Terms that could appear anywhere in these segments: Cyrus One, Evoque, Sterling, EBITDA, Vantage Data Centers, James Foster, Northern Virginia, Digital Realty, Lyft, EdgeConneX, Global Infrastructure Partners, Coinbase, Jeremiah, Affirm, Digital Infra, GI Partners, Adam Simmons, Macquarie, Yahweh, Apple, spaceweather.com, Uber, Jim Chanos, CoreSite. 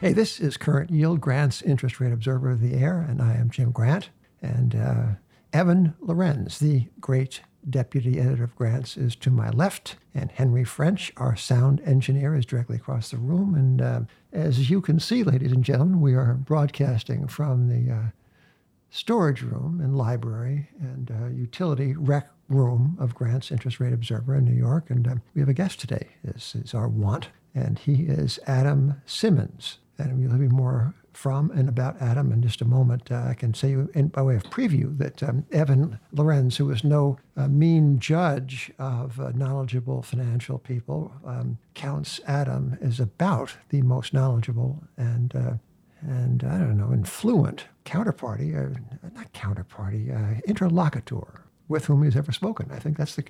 Hey, this is Current Yield, Grant's Interest Rate Observer of the Air, and I am Jim Grant. And Evan Lorenz, the great deputy editor of Grant's, is to my left. And Henry French, our sound engineer, is directly across the room. And as you can see, ladies and gentlemen, we are broadcasting from the storage room and library and utility rec room of Grant's Interest Rate Observer in New York. And we have a guest today, is our want. And he is Adam Simmons. And you'll hear more from and about Adam in just a moment. I can say, by way of preview, that Evan Lorenz, who is no mean judge of knowledgeable financial people, counts Adam as about the most knowledgeable and I don't know, influent interlocutor with whom he's ever spoken. I think that's the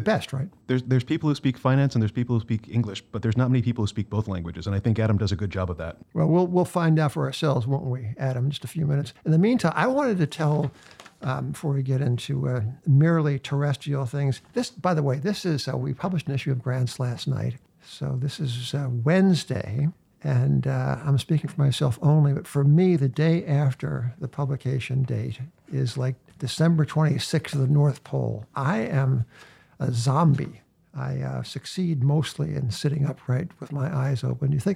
best, right? There's people who speak finance and there's people who speak English, but there's not many people who speak both languages, and I think Adam does a good job of that. Well, we'll find out for ourselves, won't we, Adam, in just a few minutes. In the meantime, I wanted to tell, before we get into merely terrestrial things, this, by the way, this is, we published an issue of Grant's last night, so this is Wednesday, and I'm speaking for myself only, but for me, the day after the publication date is like December 26th of the North Pole. I am a zombie. I succeed mostly in sitting upright with my eyes open. Do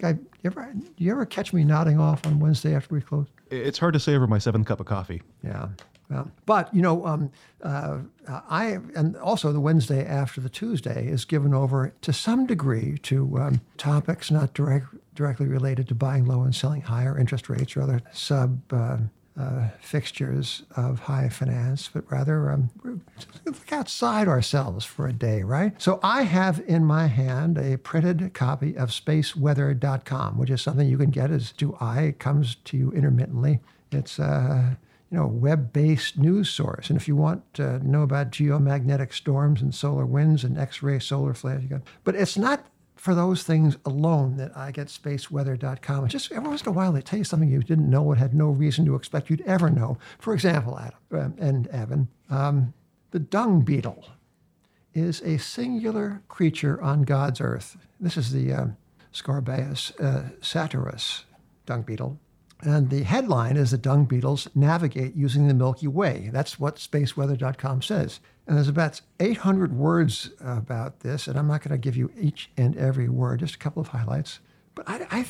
you ever catch me nodding off on Wednesday after we close? It's hard to say over my seventh cup of coffee. Yeah. But, you know, and also the Wednesday after the Tuesday is given over to some degree to topics not directly related to buying low and selling higher, interest rates or other fixtures of high finance, but rather look outside ourselves for a day, right? So I have in my hand a printed copy of spaceweather.com, which is something you can get as do I. It comes to you intermittently. It's a web-based news source. And if you want to know about geomagnetic storms and solar winds and X-ray solar flares, but it's not for those things alone that I get spaceweather.com. It's just every once in a while they tell you something you didn't know and had no reason to expect you'd ever know. For example, Adam and Evan, the dung beetle is a singular creature on God's earth. This is the Scarabaeus satyrus dung beetle. And the headline is the dung beetles navigate using the Milky Way. That's what spaceweather.com says. And there's about 800 words about this, and I'm not going to give you each and every word, just a couple of highlights. But I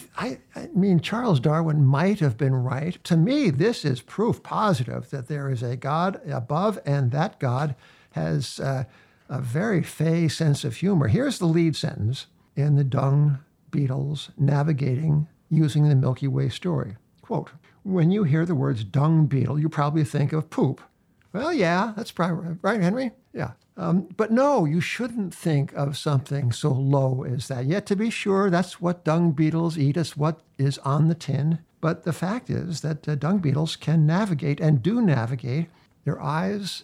mean, Charles Darwin might have been right. To me, this is proof positive that there is a God above, and that God has a very fey sense of humor. Here's the lead sentence in the dung beetles navigating using the Milky Way story. Quote, when you hear the words dung beetle, you probably think of poop. Well, yeah, that's probably right, Henry? Yeah. But no, you shouldn't think of something so low as that. Yet, to be sure, that's what dung beetles eat, is what is on the tin. But the fact is that dung beetles can navigate and do navigate, their eyes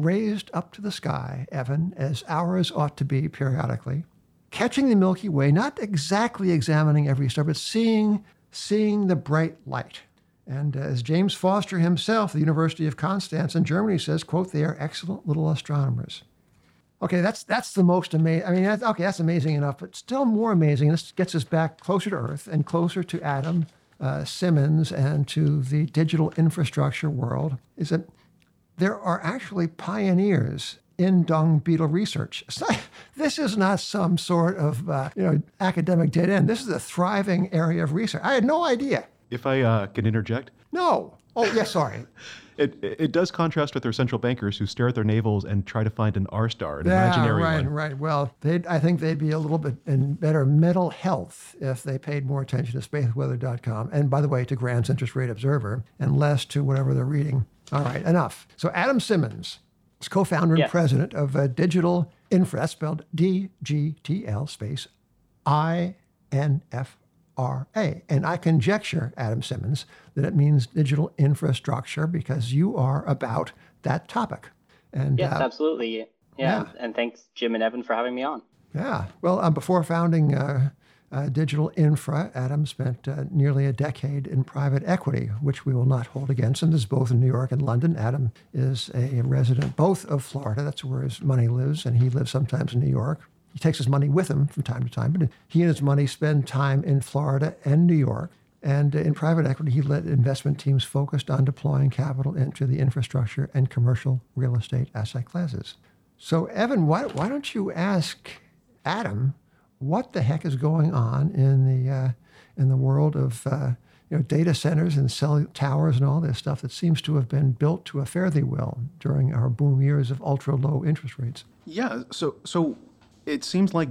raised up to the sky, Evan, as ours ought to be periodically, catching the Milky Way, not exactly examining every star, but seeing the bright light. And as James Foster himself, the University of Konstanz in Germany says, quote, they are excellent little astronomers. Okay, that's the most amazing. I mean, that's amazing enough, but still more amazing. This gets us back closer to Earth and closer to Adam Simmons and to the digital infrastructure world, is that there are actually pioneers in dung beetle research. So, this is not some sort of academic dead end. This is a thriving area of research. I had no idea. If I can interject? No. Oh, yes, yeah, sorry. It does contrast with their central bankers who stare at their navels and try to find an R-star, imaginary one. Right. Well, I think they'd be a little bit in better mental health if they paid more attention to spaceweather.com, and by the way, to Grant's Interest Rate Observer, and less to whatever they're reading. All right, enough. So Adam Simmons is co-founder and president of Digital Infra, that's spelled DGTL space INFR. And I conjecture, Adam Simmons, that it means digital infrastructure because you are about that topic. And yes, absolutely. Yeah. And thanks, Jim and Evan, for having me on. Yeah. Well, before founding Digital Infra, Adam spent nearly a decade in private equity, which we will not hold against him. This is both in New York and London. Adam is a resident both of Florida. That's where his money lives, and he lives sometimes in New York. He takes his money with him from time to time, but he and his money spend time in Florida and New York. And in private equity, he led investment teams focused on deploying capital into the infrastructure and commercial real estate asset classes. So, Evan, why don't you ask Adam what the heck is going on in the world of data centers and cell towers and all this stuff that seems to have been built to a fare thee well during our boom years of ultra-low interest rates? Yeah, so it seems like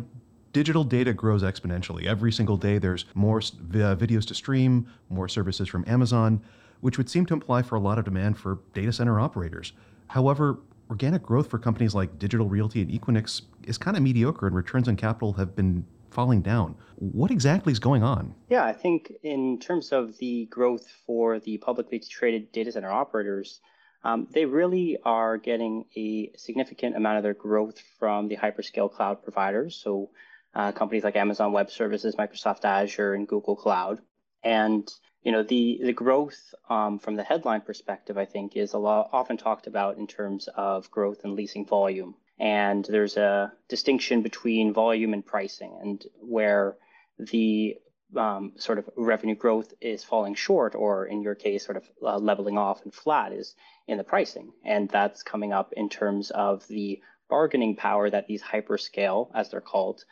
digital data grows exponentially. Every single day there's more videos to stream, more services from Amazon, which would seem to imply for a lot of demand for data center operators. However, organic growth for companies like Digital Realty and Equinix is kind of mediocre, and returns on capital have been falling down. What exactly is going on? Yeah, I think in terms of the growth for the publicly traded data center operators, they really are getting a significant amount of their growth from the hyperscale cloud providers. So companies like Amazon Web Services, Microsoft Azure, and Google Cloud. And the growth from the headline perspective, I think, is a lot often talked about in terms of growth and leasing volume. And there's a distinction between volume and pricing, and where the sort of revenue growth is falling short, or in your case, sort of leveling off and flat, is in the pricing. And that's coming up in terms of the bargaining power that these hyperscale, as they're called,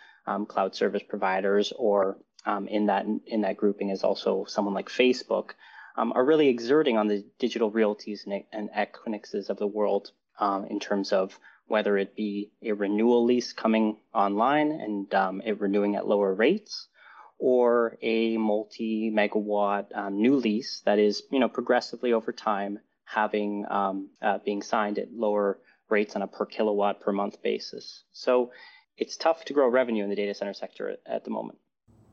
cloud service providers, or in that grouping is also someone like Facebook, are really exerting on the Digital Realties and Equinixes of the world in terms of whether it be a renewal lease coming online and it renewing at lower rates, or a multi-megawatt new lease that is progressively over time having being signed at lower rates on a per kilowatt per month basis. So it's tough to grow revenue in the data center sector at the moment.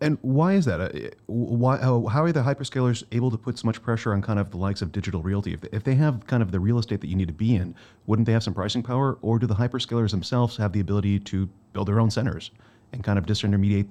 And why is that? How are the hyperscalers able to put so much pressure on kind of the likes of Digital Realty? If they have kind of the real estate that you need to be in, wouldn't they have some pricing power? Or do the hyperscalers themselves have the ability to build their own centers and kind of disintermediate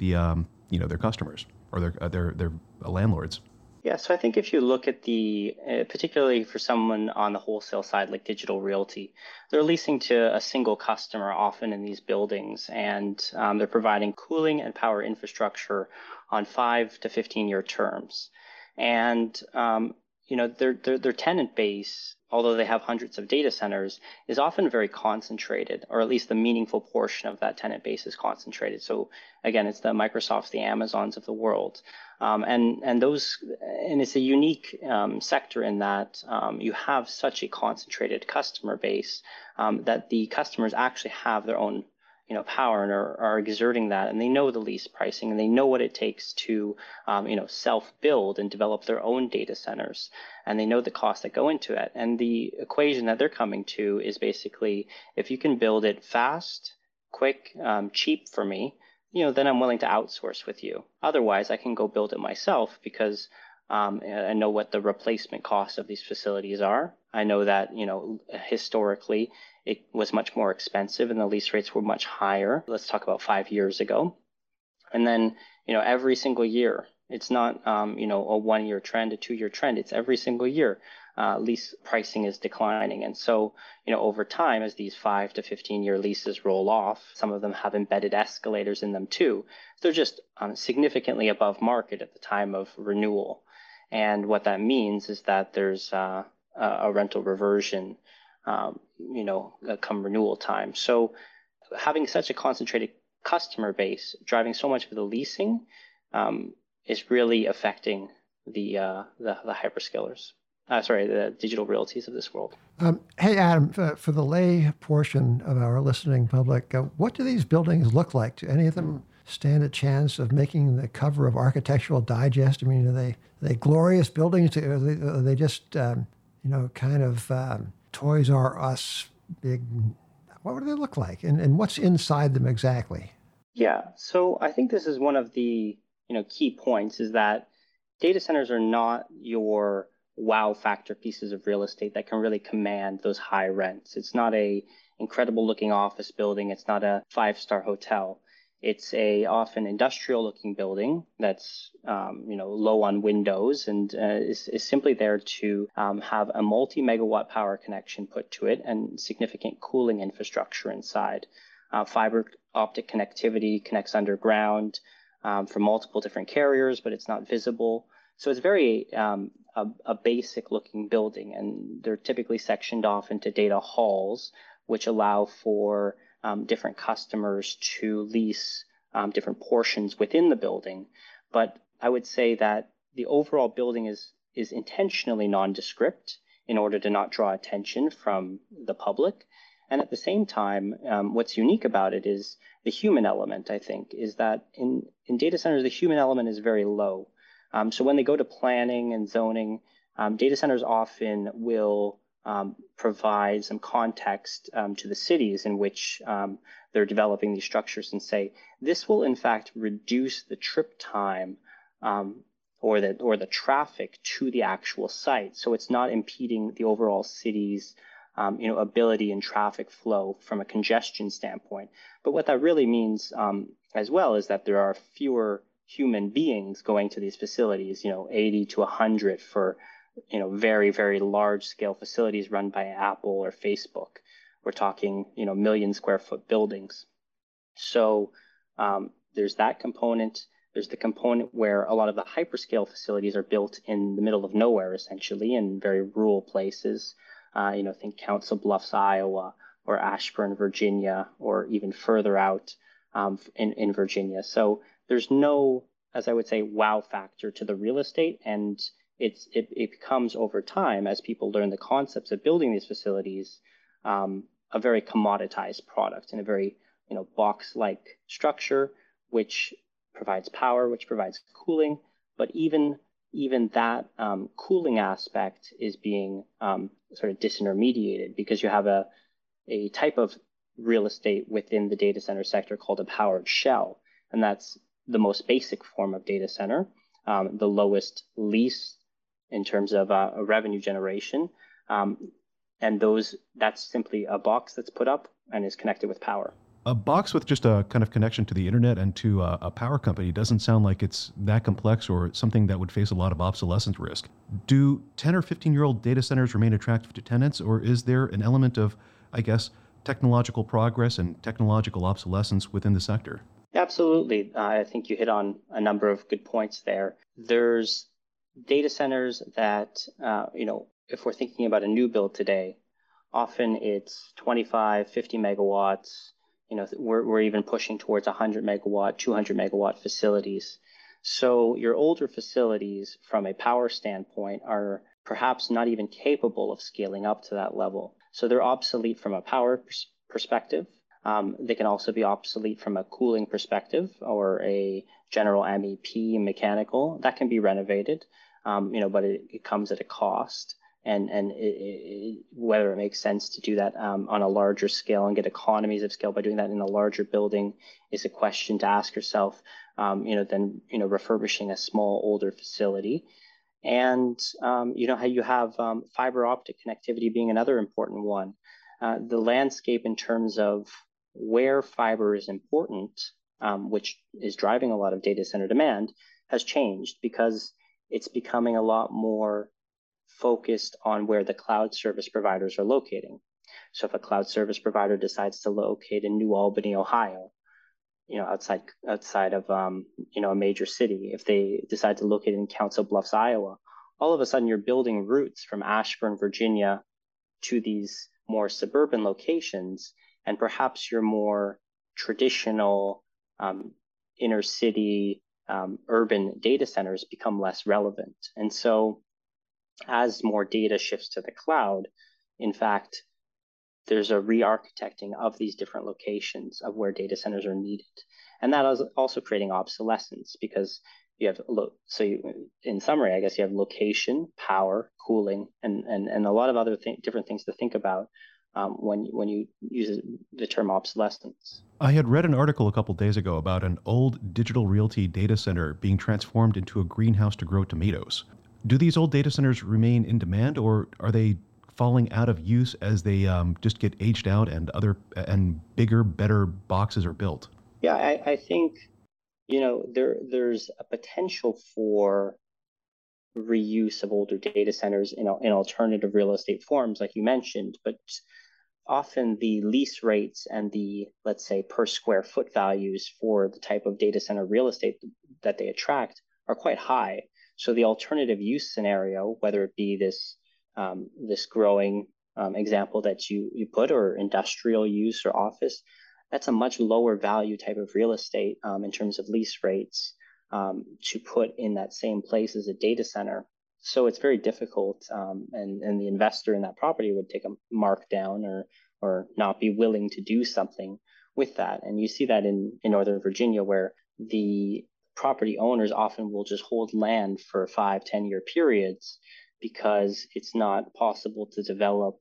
the their customers or their landlords? Yeah, so I think if you look at particularly for someone on the wholesale side like Digital Realty, they're leasing to a single customer often in these buildings, and they're providing cooling and power infrastructure on 5 to 15-year terms. And their tenant base, although they have hundreds of data centers, is often very concentrated, or at least the meaningful portion of that tenant base is concentrated. So again, it's the Microsofts, the Amazons of the world. And it's a unique sector in that you have such a concentrated customer base that the customers actually have their own power and are exerting that, and they know the lease pricing, and they know what it takes to self-build and develop their own data centers, and they know the costs that go into it. And the equation that they're coming to is basically, if you can build it fast, quick, cheap for me, then I'm willing to outsource with you. Otherwise, I can go build it myself because I know what the replacement costs of these facilities are. I know that historically, it was much more expensive and the lease rates were much higher. Let's talk about 5 years ago. And then, every single year, it's not, a 1-year trend, a 2-year trend. It's every single year, lease pricing is declining. And so, over time, as these 5 to 15-year leases roll off, some of them have embedded escalators in them too. They're just significantly above market at the time of renewal. And what that means is that there's a rental reversion come renewal time. So having such a concentrated customer base, driving so much of the leasing, is really affecting the hyperscalers. The Digital Realties of this world. Hey, Adam, for the lay portion of our listening public, what do these buildings look like? Do any of them stand a chance of making the cover of Architectural Digest? I mean, are they glorious buildings? Are they just, Toys R Us, big, what do they look like? And what's inside them exactly? Yeah, so I think this is one of the key points, is that data centers are not your wow factor pieces of real estate that can really command those high rents. It's not a incredible looking office building. It's not a 5-star hotel. It's a often industrial looking building that's low on windows and is simply there to have a multi-megawatt power connection put to it and significant cooling infrastructure inside, fiber optic connectivity, connects underground from multiple different carriers, but it's not visible. So it's very a basic looking building, and they're typically sectioned off into data halls, which allow for different customers to lease different portions within the building. But I would say that the overall building is intentionally nondescript in order to not draw attention from the public. And at the same time, what's unique about it is the human element, I think, is that in data centers, the human element is very low. So when they go to planning and zoning, data centers often will provide some context to the cities in which they're developing these structures and say, this will in fact reduce the trip time or the traffic to the actual site. So it's not impeding the overall city's ability and traffic flow from a congestion standpoint. But what that really means as well is that there are fewer human beings going to these facilities, 80 to 100 for, very, very large scale facilities run by Apple or Facebook. We're talking, million square foot buildings. So there's that component. There's the component where a lot of the hyperscale facilities are built in the middle of nowhere, essentially, in very rural places. Think Council Bluffs, Iowa, or Ashburn, Virginia, or even further out in Virginia. So there's no, as I would say, wow factor to the real estate, and it becomes over time, as people learn the concepts of building these facilities, a very commoditized product in a very box-like structure, which provides power, which provides cooling, but even that cooling aspect is being sort of disintermediated, because you have a type of real estate within the data center sector called a powered shell. And that's the most basic form of data center, the lowest lease in terms of revenue generation. That's simply a box that's put up and is connected with power. A box with just a kind of connection to the internet and to a power company doesn't sound like it's that complex or something that would face a lot of obsolescence risk. Do 10 or 15-year-old data centers remain attractive to tenants, or is there an element of, I guess, technological progress and technological obsolescence within the sector? Absolutely. I think you hit on a number of good points there. There's data centers that, if we're thinking about a new build today, often it's 25, 50 megawatts. We're even pushing towards 100 megawatt, 200 megawatt facilities. So your older facilities from a power standpoint are perhaps not even capable of scaling up to that level. So they're obsolete from a power perspective. They can also be obsolete from a cooling perspective or a general MEP mechanical. That can be renovated, but it comes at a cost. And whether it makes sense to do that on a larger scale and get economies of scale by doing that in a larger building is a question to ask yourself, than refurbishing a small, older facility. And, how you have fiber optic connectivity being another important one. The landscape in terms of where fiber is important, which is driving a lot of data center demand, has changed because it's becoming a lot more focused on where the cloud service providers are locating. So if a cloud service provider decides to locate in New Albany, Ohio, outside of a major city, if they decide to locate in Council Bluffs, Iowa, all of a sudden you're building routes from Ashburn, Virginia, to these more suburban locations, and perhaps your more traditional inner city urban data centers become less relevant. And so as more data shifts to the cloud, in fact, there's a re-architecting of these different locations of where data centers are needed. And that is also creating obsolescence because in summary, I guess you have location, power, cooling, and a lot of other different things to think about when you use the term obsolescence. I had read an article a couple of days ago about an old Digital Realty data center being transformed into a greenhouse to grow tomatoes. Do these old data centers remain in demand, or are they falling out of use as they just get aged out and bigger, better boxes are built? Yeah, I think there's a potential for reuse of older data centers in alternative real estate forms, like you mentioned. But often the lease rates and the, let's say, per square foot values for the type of data center real estate that they attract are quite high. So the alternative use scenario, whether it be this this growing example that you put, or industrial use or office, that's a much lower value type of real estate in terms of lease rates to put in that same place as a data center. So it's very difficult, and the investor in that property would take a markdown or not be willing to do something with that. And you see that in Northern Virginia, where the property owners often will just hold land for 5-10 year periods because it's not possible to develop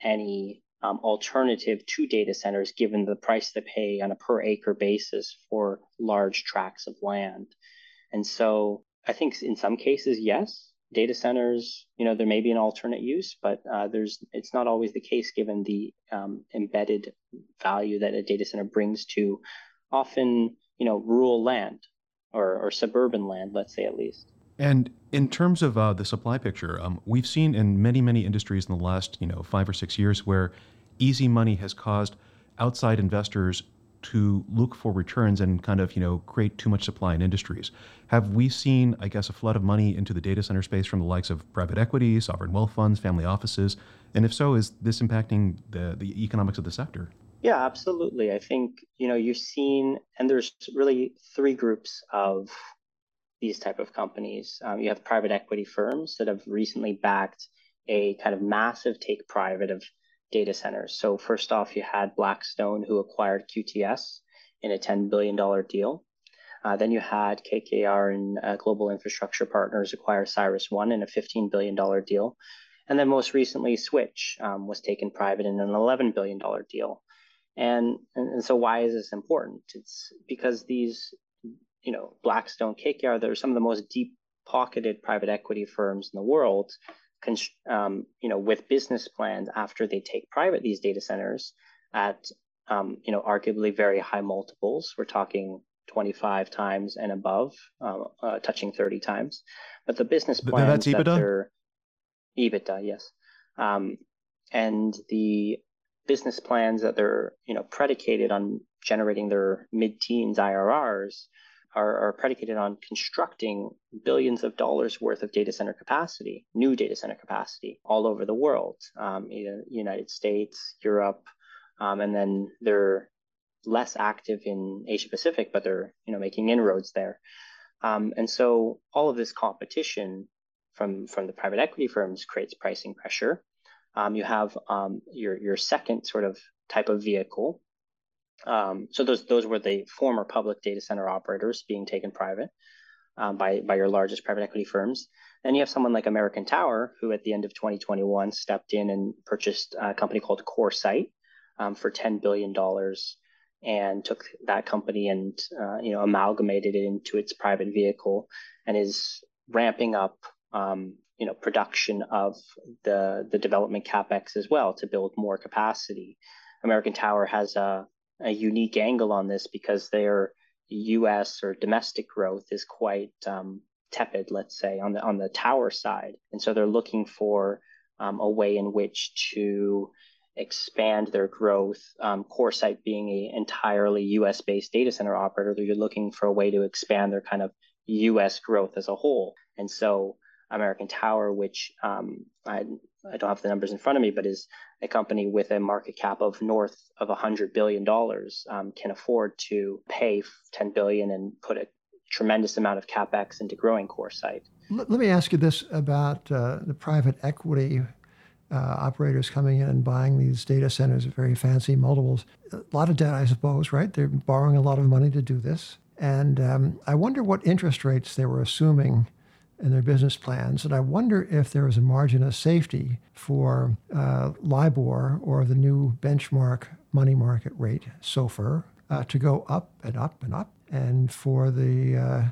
any alternative to data centers given the price they pay on a per acre basis for large tracts of land. And so I think in some cases, yes, data centers, there may be an alternate use, but it's not always the case given the embedded value that a data center brings to often, rural land or suburban land, let's say, at least. And in terms of the supply picture, we've seen in many, many industries in the last 5 or 6 years where easy money has caused outside investors to look for returns and kind of create too much supply in industries. Have we seen, I guess, a flood of money into the data center space from the likes of private equity, sovereign wealth funds, family offices? And if so, is this impacting the economics of the sector? Yeah, absolutely. I think you've seen, and there's really three groups of these type of companies. You have private equity firms that have recently backed a kind of massive take private of data centers. So first off, you had Blackstone, who acquired QTS in a $10 billion deal. Then you had KKR and Global Infrastructure Partners acquire Cyrus One in a $15 billion deal. And then most recently, Switch was taken private in an $11 billion deal. And so why is this important? It's because these Blackstone, KKR, they're some of the most deep-pocketed private equity firms in the world, with business plans after they take private these data centers at, arguably very high multiples. We're talking 25 times and above, touching 30 times. But the business plans that they're... EBITDA, yes. And the business plans that they're, predicated on generating their mid-teens IRRs are predicated on constructing billions of dollars worth of data center capacity, new data center capacity, all over the world, United States, Europe, and then they're less active in Asia Pacific, but they're making inroads there. And so all of this competition from the private equity firms creates pricing pressure. You have your second sort of type of vehicle. So those were the former public data center operators being taken private by your largest private equity firms. Then you have someone like American Tower, who at the end of 2021 stepped in and purchased a company called CoreSite for $10 billion and took that company and amalgamated it into its private vehicle and is ramping up production of the development CapEx as well to build more capacity. American Tower has a unique angle on this because their U.S. or domestic growth is quite tepid, let's say, on the tower side, and so they're looking for a way in which to expand their growth. CoreSite being an entirely U.S.-based data center operator, they're looking for a way to expand their kind of U.S. growth as a whole, and so American Tower, which I don't have the numbers in front of me, but is a company with a market cap of north of $100 billion, can afford to pay $10 billion and put a tremendous amount of CapEx into growing CoreSite. Let me ask you this about the private equity operators coming in and buying these data centers at very fancy multiples. A lot of debt, I suppose, right? They're borrowing a lot of money to do this. And I wonder what interest rates they were assuming in their business plans. And I wonder if there is a margin of safety for LIBOR, or the new benchmark money market rate, SOFR, to go up and up and up, and for the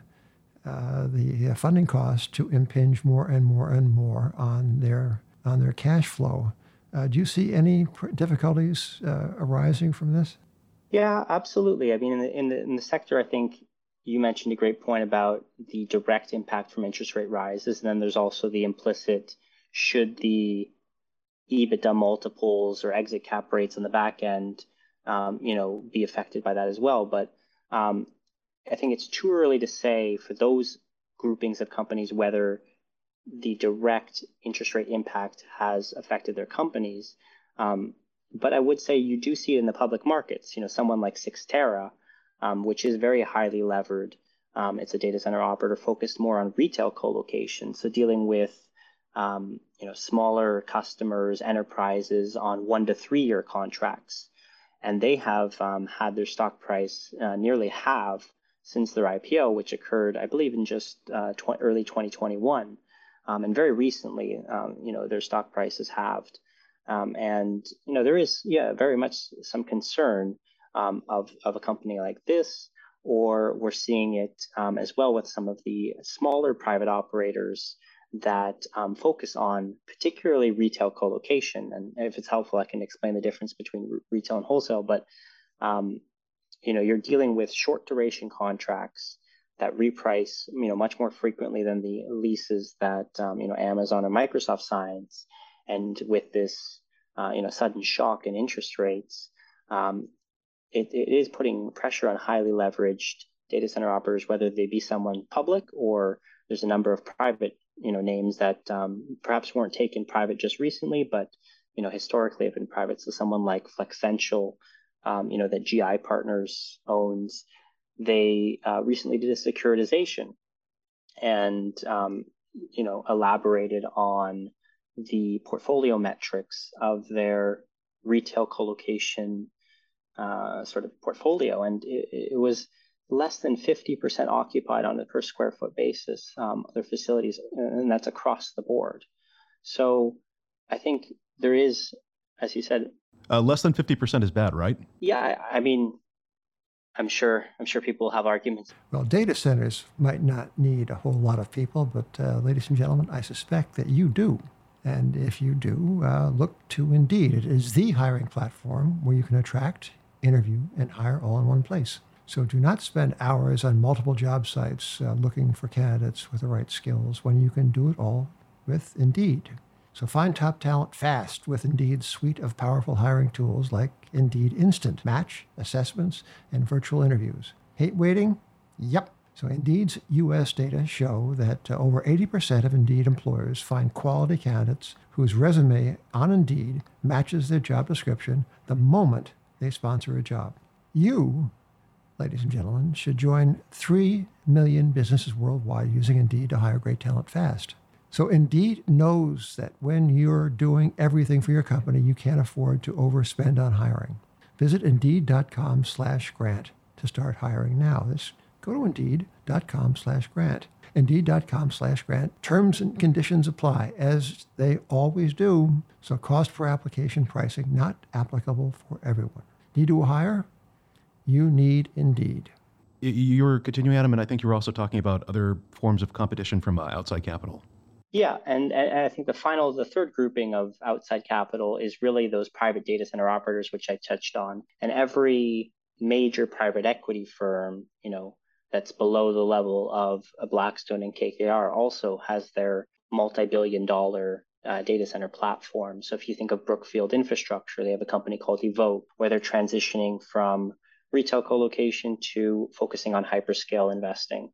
funding costs to impinge more and more and more on their cash flow. Do you see any difficulties arising from this? Yeah, absolutely. I mean, in the sector, I think you mentioned a great point about the direct impact from interest rate rises. And then there's also the implicit, should the EBITDA multiples or exit cap rates on the back end, be affected by that as well. But I think it's too early to say for those groupings of companies whether the direct interest rate impact has affected their companies. But I would say you do see it in the public markets. Someone like Sixtera, which is very highly levered. It's a data center operator focused more on retail co-location. So dealing with, smaller customers, enterprises on 1 to 3 year contracts. And they have had their stock price nearly halve since their IPO, which occurred, I believe, in just early 2021. And very recently, their stock price has halved. And there is, very much some concern of a company like this, or we're seeing it as well with some of the smaller private operators that focus on particularly retail co-location. And if it's helpful, I can explain the difference between retail and wholesale. But, you're dealing with short duration contracts that reprice, much more frequently than the leases that, Amazon and Microsoft signs. And with this, sudden shock in interest rates, it is putting pressure on highly leveraged data center operators, whether they be someone public or there's a number of private, names that perhaps weren't taken private just recently, but, historically have been private. So someone like Flexential, that GI Partners owns, they recently did a securitization and, elaborated on the portfolio metrics of their retail colocation sort of portfolio, and it was less than 50% occupied on a per square foot basis, their facilities, and that's across the board. So I think there is, as you said, less than 50% is bad, right? Yeah, I mean, I'm sure people have arguments. Well, data centers might not need a whole lot of people, but ladies and gentlemen, I suspect that you do. And if you do, look to Indeed. It is the hiring platform where you can attract, interview, and hire all in one place. So do not spend hours on multiple job sites looking for candidates with the right skills when you can do it all with Indeed. So find top talent fast with Indeed's suite of powerful hiring tools like Indeed Instant Match, assessments, and virtual interviews. Hate waiting? Yep. So Indeed's U.S. data show that over 80% of Indeed employers find quality candidates whose resume on Indeed matches their job description the moment they sponsor a job. You, ladies and gentlemen, should join 3 million businesses worldwide using Indeed to hire great talent fast. So Indeed knows that when you're doing everything for your company, you can't afford to overspend on hiring. Visit Indeed.com/grant to start hiring now. Go to Indeed.com/grant. Indeed.com/grant. Terms and conditions apply, as they always do. So cost per application pricing not applicable for everyone. Need to hire? You need Indeed. You were continuing, Adam, and I think you were also talking about other forms of competition from outside capital. Yeah, and I think the third grouping of outside capital is really those private data center operators, which I touched on. And every major private equity firm, that's below the level of Blackstone and KKR also has their multi-billion-dollar data center platform. So if you think of Brookfield Infrastructure, they have a company called Evoque, where they're transitioning from retail co-location to focusing on hyperscale investing.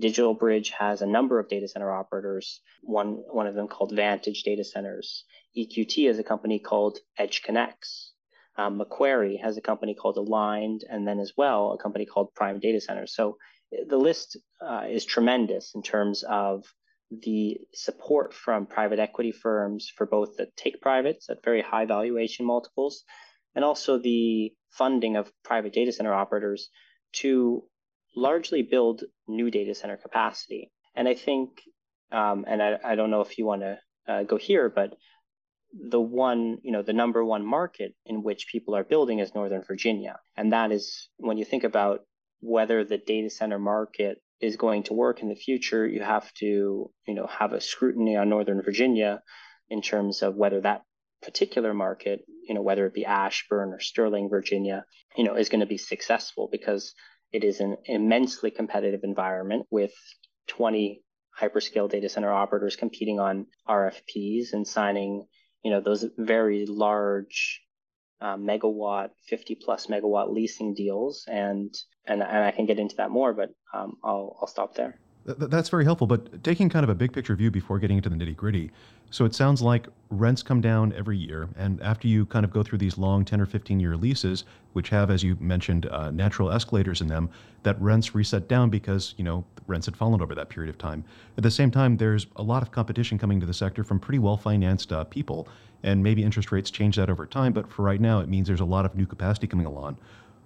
DigitalBridge has a number of data center operators, one of them called Vantage Data Centers. EQT is a company called EdgeConneX. Macquarie has a company called Aligned, and then as well, a company called Prime Data Center. So the list is tremendous in terms of the support from private equity firms for both the take privates at very high valuation multiples, and also the funding of private data center operators to largely build new data center capacity. And I think, I don't know if you want to go here, but the number one market in which people are building is Northern Virginia. And that is, when you think about whether the data center market is going to work in the future, you have to, have a scrutiny on Northern Virginia in terms of whether that particular market, whether it be Ashburn or Sterling, Virginia, is going to be successful, because it is an immensely competitive environment with 20 hyperscale data center operators competing on RFPs and signing those very large megawatt, 50 plus megawatt leasing deals. And I can get into that more, but I'll stop there. That's very helpful, but taking kind of a big picture view before getting into the nitty gritty. So it sounds like rents come down every year. And after you kind of go through these long 10 or 15 year leases, which have, as you mentioned, natural escalators in them, that rents reset down because, rents had fallen over that period of time. At the same time, there's a lot of competition coming to the sector from pretty well-financed people, and maybe interest rates change that over time. But for right now, it means there's a lot of new capacity coming along.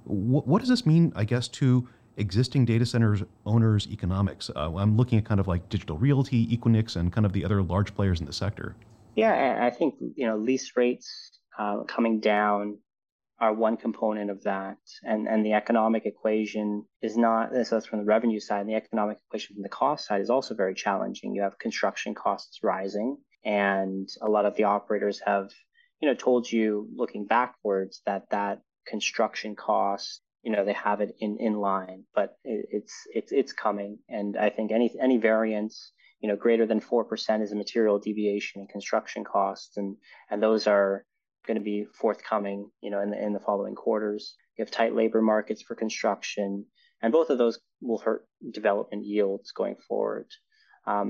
What does this mean, I guess, to existing data centers owners' economics? I'm looking at kind of like Digital Realty, Equinix, and kind of the other large players in the sector. Yeah, I think, lease rates coming down are one component of that. And the economic equation is not, so that's from the revenue side, and the economic equation from the cost side is also very challenging. You have construction costs rising, and a lot of the operators have, told you looking backwards that construction cost, they have it in line, but it's coming. And I think any variance, greater than 4% is a material deviation in construction costs, and those are going to be forthcoming, in the following quarters. You have tight labor markets for construction, and both of those will hurt development yields going forward.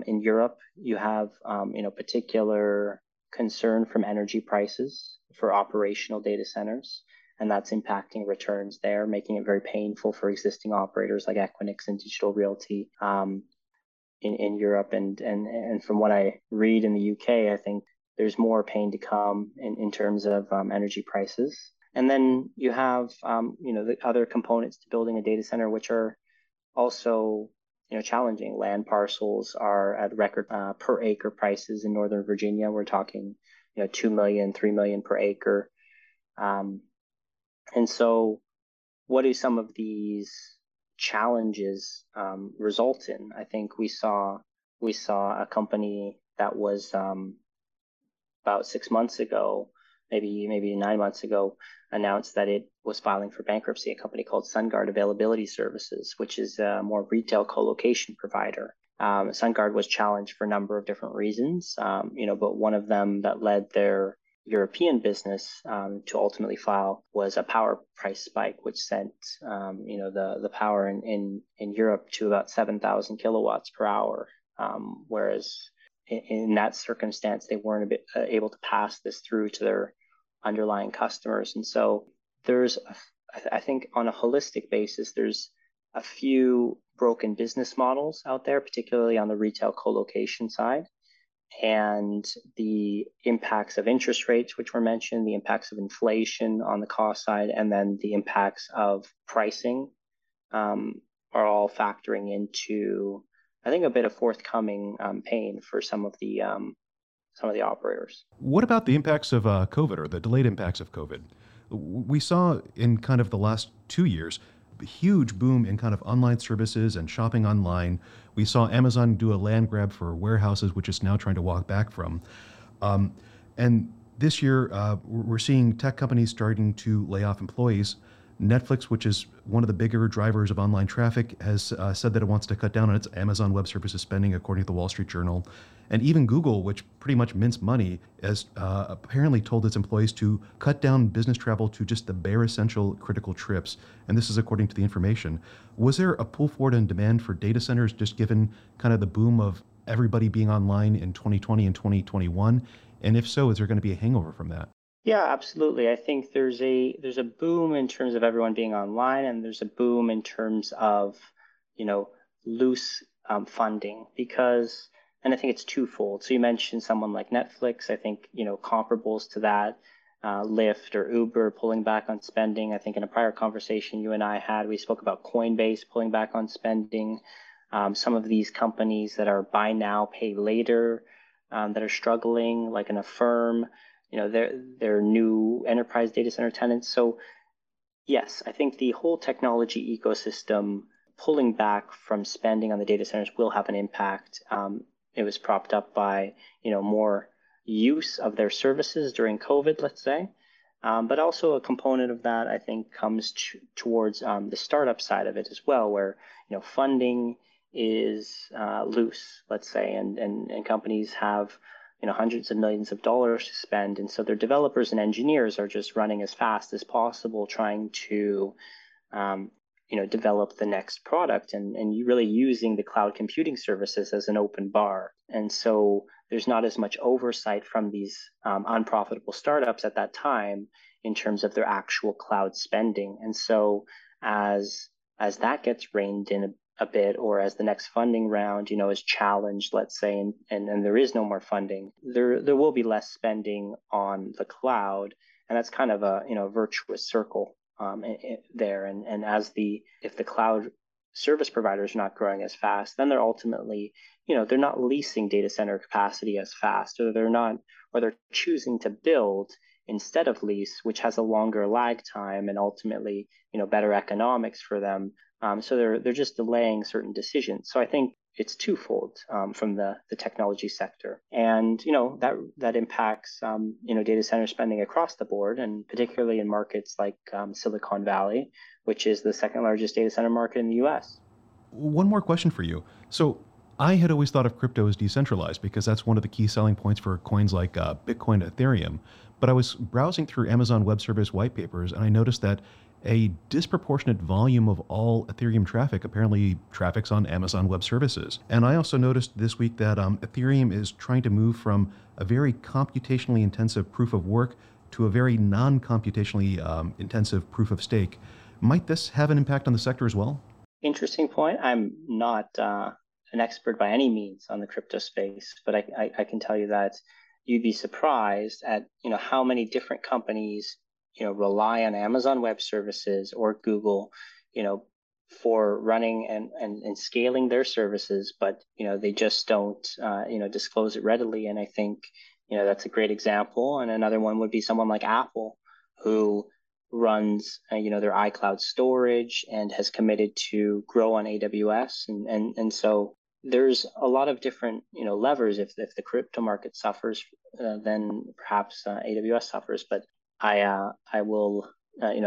In Europe, you have particular concern from energy prices for operational data centers. And that's impacting returns there, making it very painful for existing operators like Equinix and Digital Realty in Europe. And from what I read in the UK, I think there's more pain to come in terms of energy prices. And then you have, the other components to building a data center, which are also, challenging. Land parcels are at record per acre prices in Northern Virginia. We're talking, $2 million, $3 million per acre. And so what do some of these challenges result in? I think we saw a company that was about 6 months ago, maybe 9 months ago, announced that it was filing for bankruptcy, a company called SunGard Availability Services, which is a more retail co-location provider. SunGard was challenged for a number of different reasons, but one of them that led their European business to ultimately file was a power price spike, which sent the power in Europe to about 7,000 kilowatts per hour, whereas in that circumstance they weren't able to pass this through to their underlying customers. And so there's, I think, on a holistic basis, there's a few broken business models out there, particularly on the retail co-location side. And the impacts of interest rates, which were mentioned, the impacts of inflation on the cost side, and then the impacts of pricing are all factoring into, I think, a bit of forthcoming pain for some of the operators. What about the impacts of COVID, or the delayed impacts of COVID? We saw in kind of the last 2 years a huge boom in kind of online services and shopping online. We saw Amazon do a land grab for warehouses, which it's now trying to walk back from. And this year, we're seeing tech companies starting to lay off employees. Netflix, which is one of the bigger drivers of online traffic, has said that it wants to cut down on its Amazon Web Services spending, according to the Wall Street Journal. And even Google, which pretty much mints money, has apparently told its employees to cut down business travel to just the bare essential critical trips. And this is according to the information. Was there a pull forward in demand for data centers, just given kind of the boom of everybody being online in 2020 and 2021? And if so, is there going to be a hangover from that? Yeah, absolutely. I think there's a boom in terms of everyone being online, and there's a boom in terms of, loose funding, because, and I think it's twofold. So you mentioned someone like Netflix. I think, comparables to that, Lyft or Uber pulling back on spending. I think in a prior conversation you and I had, we spoke about Coinbase pulling back on spending. Some of these companies that are buy now, pay later, that are struggling, like an Affirm, they're new enterprise data center tenants. So yes, I think the whole technology ecosystem pulling back from spending on the data centers will have an impact. It was propped up by, more use of their services during COVID, let's say. But also a component of that, I think, comes towards the startup side of it as well, where, funding is loose, let's say, and companies have hundreds of millions of dollars to spend. And so their developers and engineers are just running as fast as possible, trying to, develop the next product and really using the cloud computing services as an open bar. And so there's not as much oversight from these unprofitable startups at that time in terms of their actual cloud spending. And so as that gets reined in a bit, or as the next funding round, is challenged, let's say, and there is no more funding, there will be less spending on the cloud. And that's kind of a, virtuous circle there. And as if the cloud service providers are not growing as fast, then they're ultimately, they're not leasing data center capacity as fast, or they're choosing to build instead of lease, which has a longer lag time and ultimately, better economics for them. So they're just delaying certain decisions. So I think it's twofold from the technology sector, and that impacts data center spending across the board, and particularly in markets like Silicon Valley, which is the second largest data center market in the U.S. One more question for you. So I had always thought of crypto as decentralized because that's one of the key selling points for coins like Bitcoin and Ethereum. But I was browsing through Amazon Web Services white papers, and I noticed that a disproportionate volume of all Ethereum traffic apparently traffics on Amazon Web Services. And I also noticed this week that Ethereum is trying to move from a very computationally intensive proof of work to a very non-computationally intensive proof of stake. Might this have an impact on the sector as well? Interesting point. I'm not an expert by any means on the crypto space, but I can tell you that you'd be surprised at how many different companies rely on Amazon Web Services or Google, for running and scaling their services, but they just don't disclose it readily. And I think that's a great example. And another one would be someone like Apple, who runs their iCloud storage and has committed to grow on AWS, and so there's a lot of different levers. If the crypto market suffers, then perhaps AWS suffers. But I will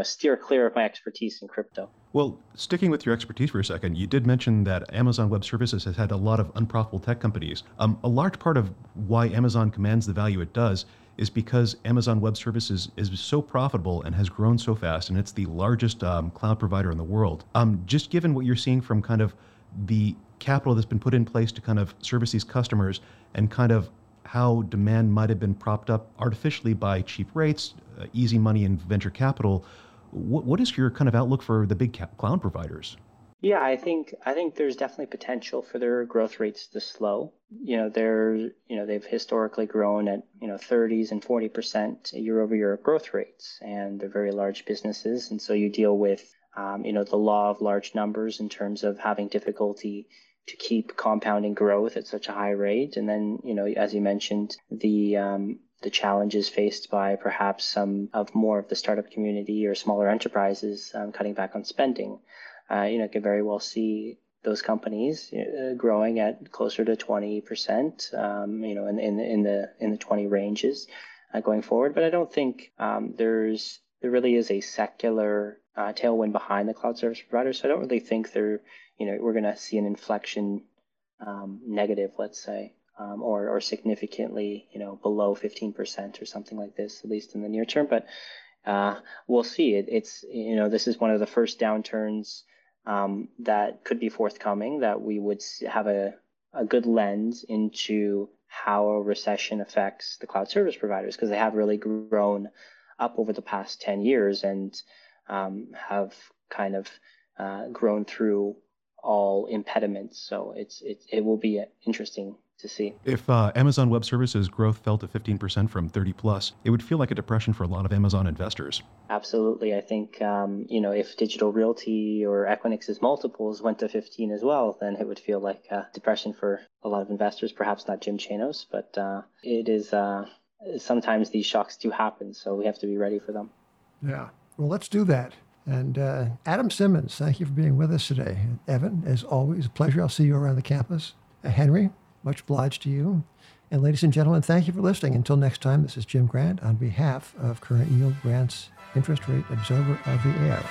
steer clear of my expertise in crypto. Well, sticking with your expertise for a second, you did mention that Amazon Web Services has had a lot of unprofitable tech companies. A large part of why Amazon commands the value it does is because Amazon Web Services is so profitable and has grown so fast, and it's the largest cloud provider in the world. Just given what you're seeing from kind of the capital that's been put in place to kind of service these customers, and kind of how demand might have been propped up artificially by cheap rates, easy money, and venture capital. What is your kind of outlook for the big cloud providers? Yeah, I think there's definitely potential for their growth rates to slow. They've historically grown at 30s and 40% year-over-year growth rates, and they're very large businesses, and so you deal with the law of large numbers in terms of having difficulty to keep compounding growth at such a high rate. And then, as you mentioned, the challenges faced by perhaps some of more of the startup community or smaller enterprises cutting back on spending. Could very well see those companies growing at closer to 20%, in the 20 ranges going forward. But I don't think there really is a secular tailwind behind the cloud service providers. So I don't really think we're going to see an inflection negative, let's say, or significantly, below 15% or something like this, at least in the near term. But we'll see. This is one of the first downturns that could be forthcoming, that we would have a good lens into how a recession affects the cloud service providers, because they have really grown up over the past 10 years and have kind of grown through all impediments. So it will be interesting to see. If Amazon Web Services growth fell to 15% from 30+, it would feel like a depression for a lot of Amazon investors. Absolutely. I think, if Digital Realty or Equinix's multiples went to 15 as well, then it would feel like a depression for a lot of investors, perhaps not Jim Chanos, but it is sometimes these shocks do happen. So we have to be ready for them. Yeah. Well, let's do that. And Adam Simmons, thank you for being with us today. Evan, as always, a pleasure. I'll see you around the campus. Henry, much obliged to you. And ladies and gentlemen, thank you for listening. Until next time, this is Jim Grant on behalf of Current Yield, Grant's Interest Rate Observer of the Air.